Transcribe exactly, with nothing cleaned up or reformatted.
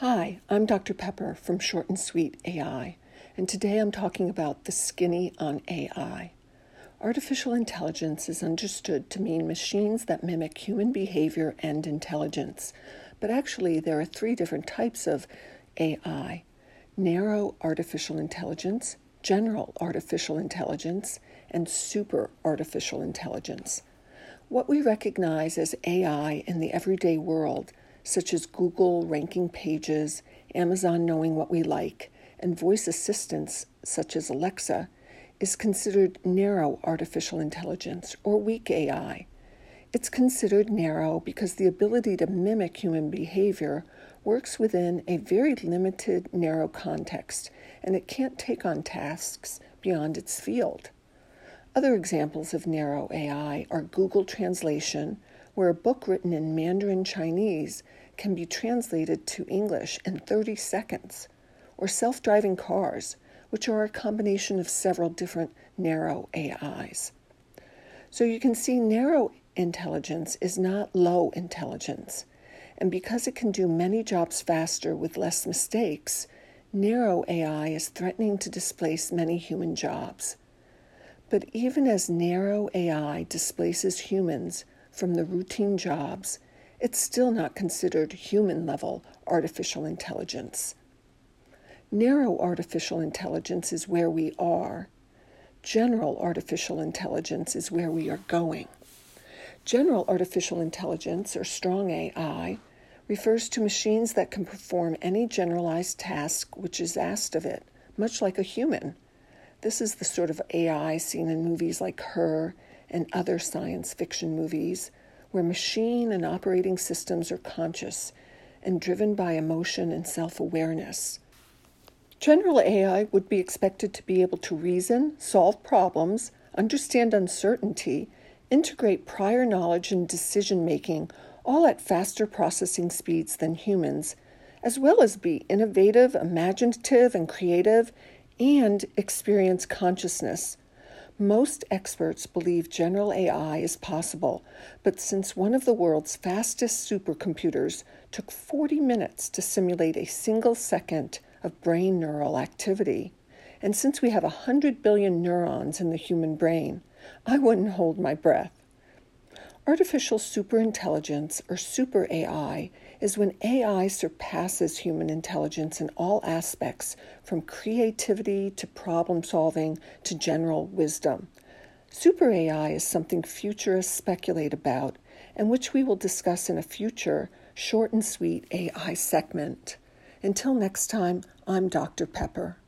Hi, I'm Doctor Pepper from Short and Sweet A I, and today I'm talking about the skinny on A I. Artificial intelligence is understood to mean machines that mimic human behavior and intelligence, but actually there are three different types of A I: narrow artificial intelligence, general artificial intelligence, and super artificial intelligence. What we recognize as A I in the everyday world, such as Google ranking pages, Amazon knowing what we like, and voice assistants such as Alexa, is considered narrow artificial intelligence, or weak A I. It's considered narrow because the ability to mimic human behavior works within a very limited, narrow context, and it can't take on tasks beyond its field. Other examples of narrow A I are Google Translation, where a book written in Mandarin Chinese can be translated to English in thirty seconds, or self-driving cars, which are a combination of several different narrow A Is. So you can see narrow intelligence is not low intelligence, and because it can do many jobs faster with less mistakes, narrow A I is threatening to displace many human jobs. But even as narrow A I displaces humans from the routine jobs, it's still not considered human-level artificial intelligence. Narrow artificial intelligence is where we are. General artificial intelligence is where we are going. General artificial intelligence, or strong A I, refers to machines that can perform any generalized task which is asked of it, much like a human. This is the sort of A I seen in movies like Her and other science fiction movies, where machine and operating systems are conscious and driven by emotion and self-awareness. General A I would be expected to be able to reason, solve problems, understand uncertainty, integrate prior knowledge and decision-making, all at faster processing speeds than humans, as well as be innovative, imaginative, and creative, and experience consciousness. Most experts believe general A I is possible, but since one of the world's fastest supercomputers took forty minutes to simulate a single second of brain neural activity, and since we have one hundred billion neurons in the human brain, I wouldn't hold my breath. Artificial superintelligence, or super A I, is when A I surpasses human intelligence in all aspects, from creativity to problem solving to general wisdom. Super A I is something futurists speculate about, and which we will discuss in a future Short and Sweet A I segment. Until next time, I'm Doctor Pepper.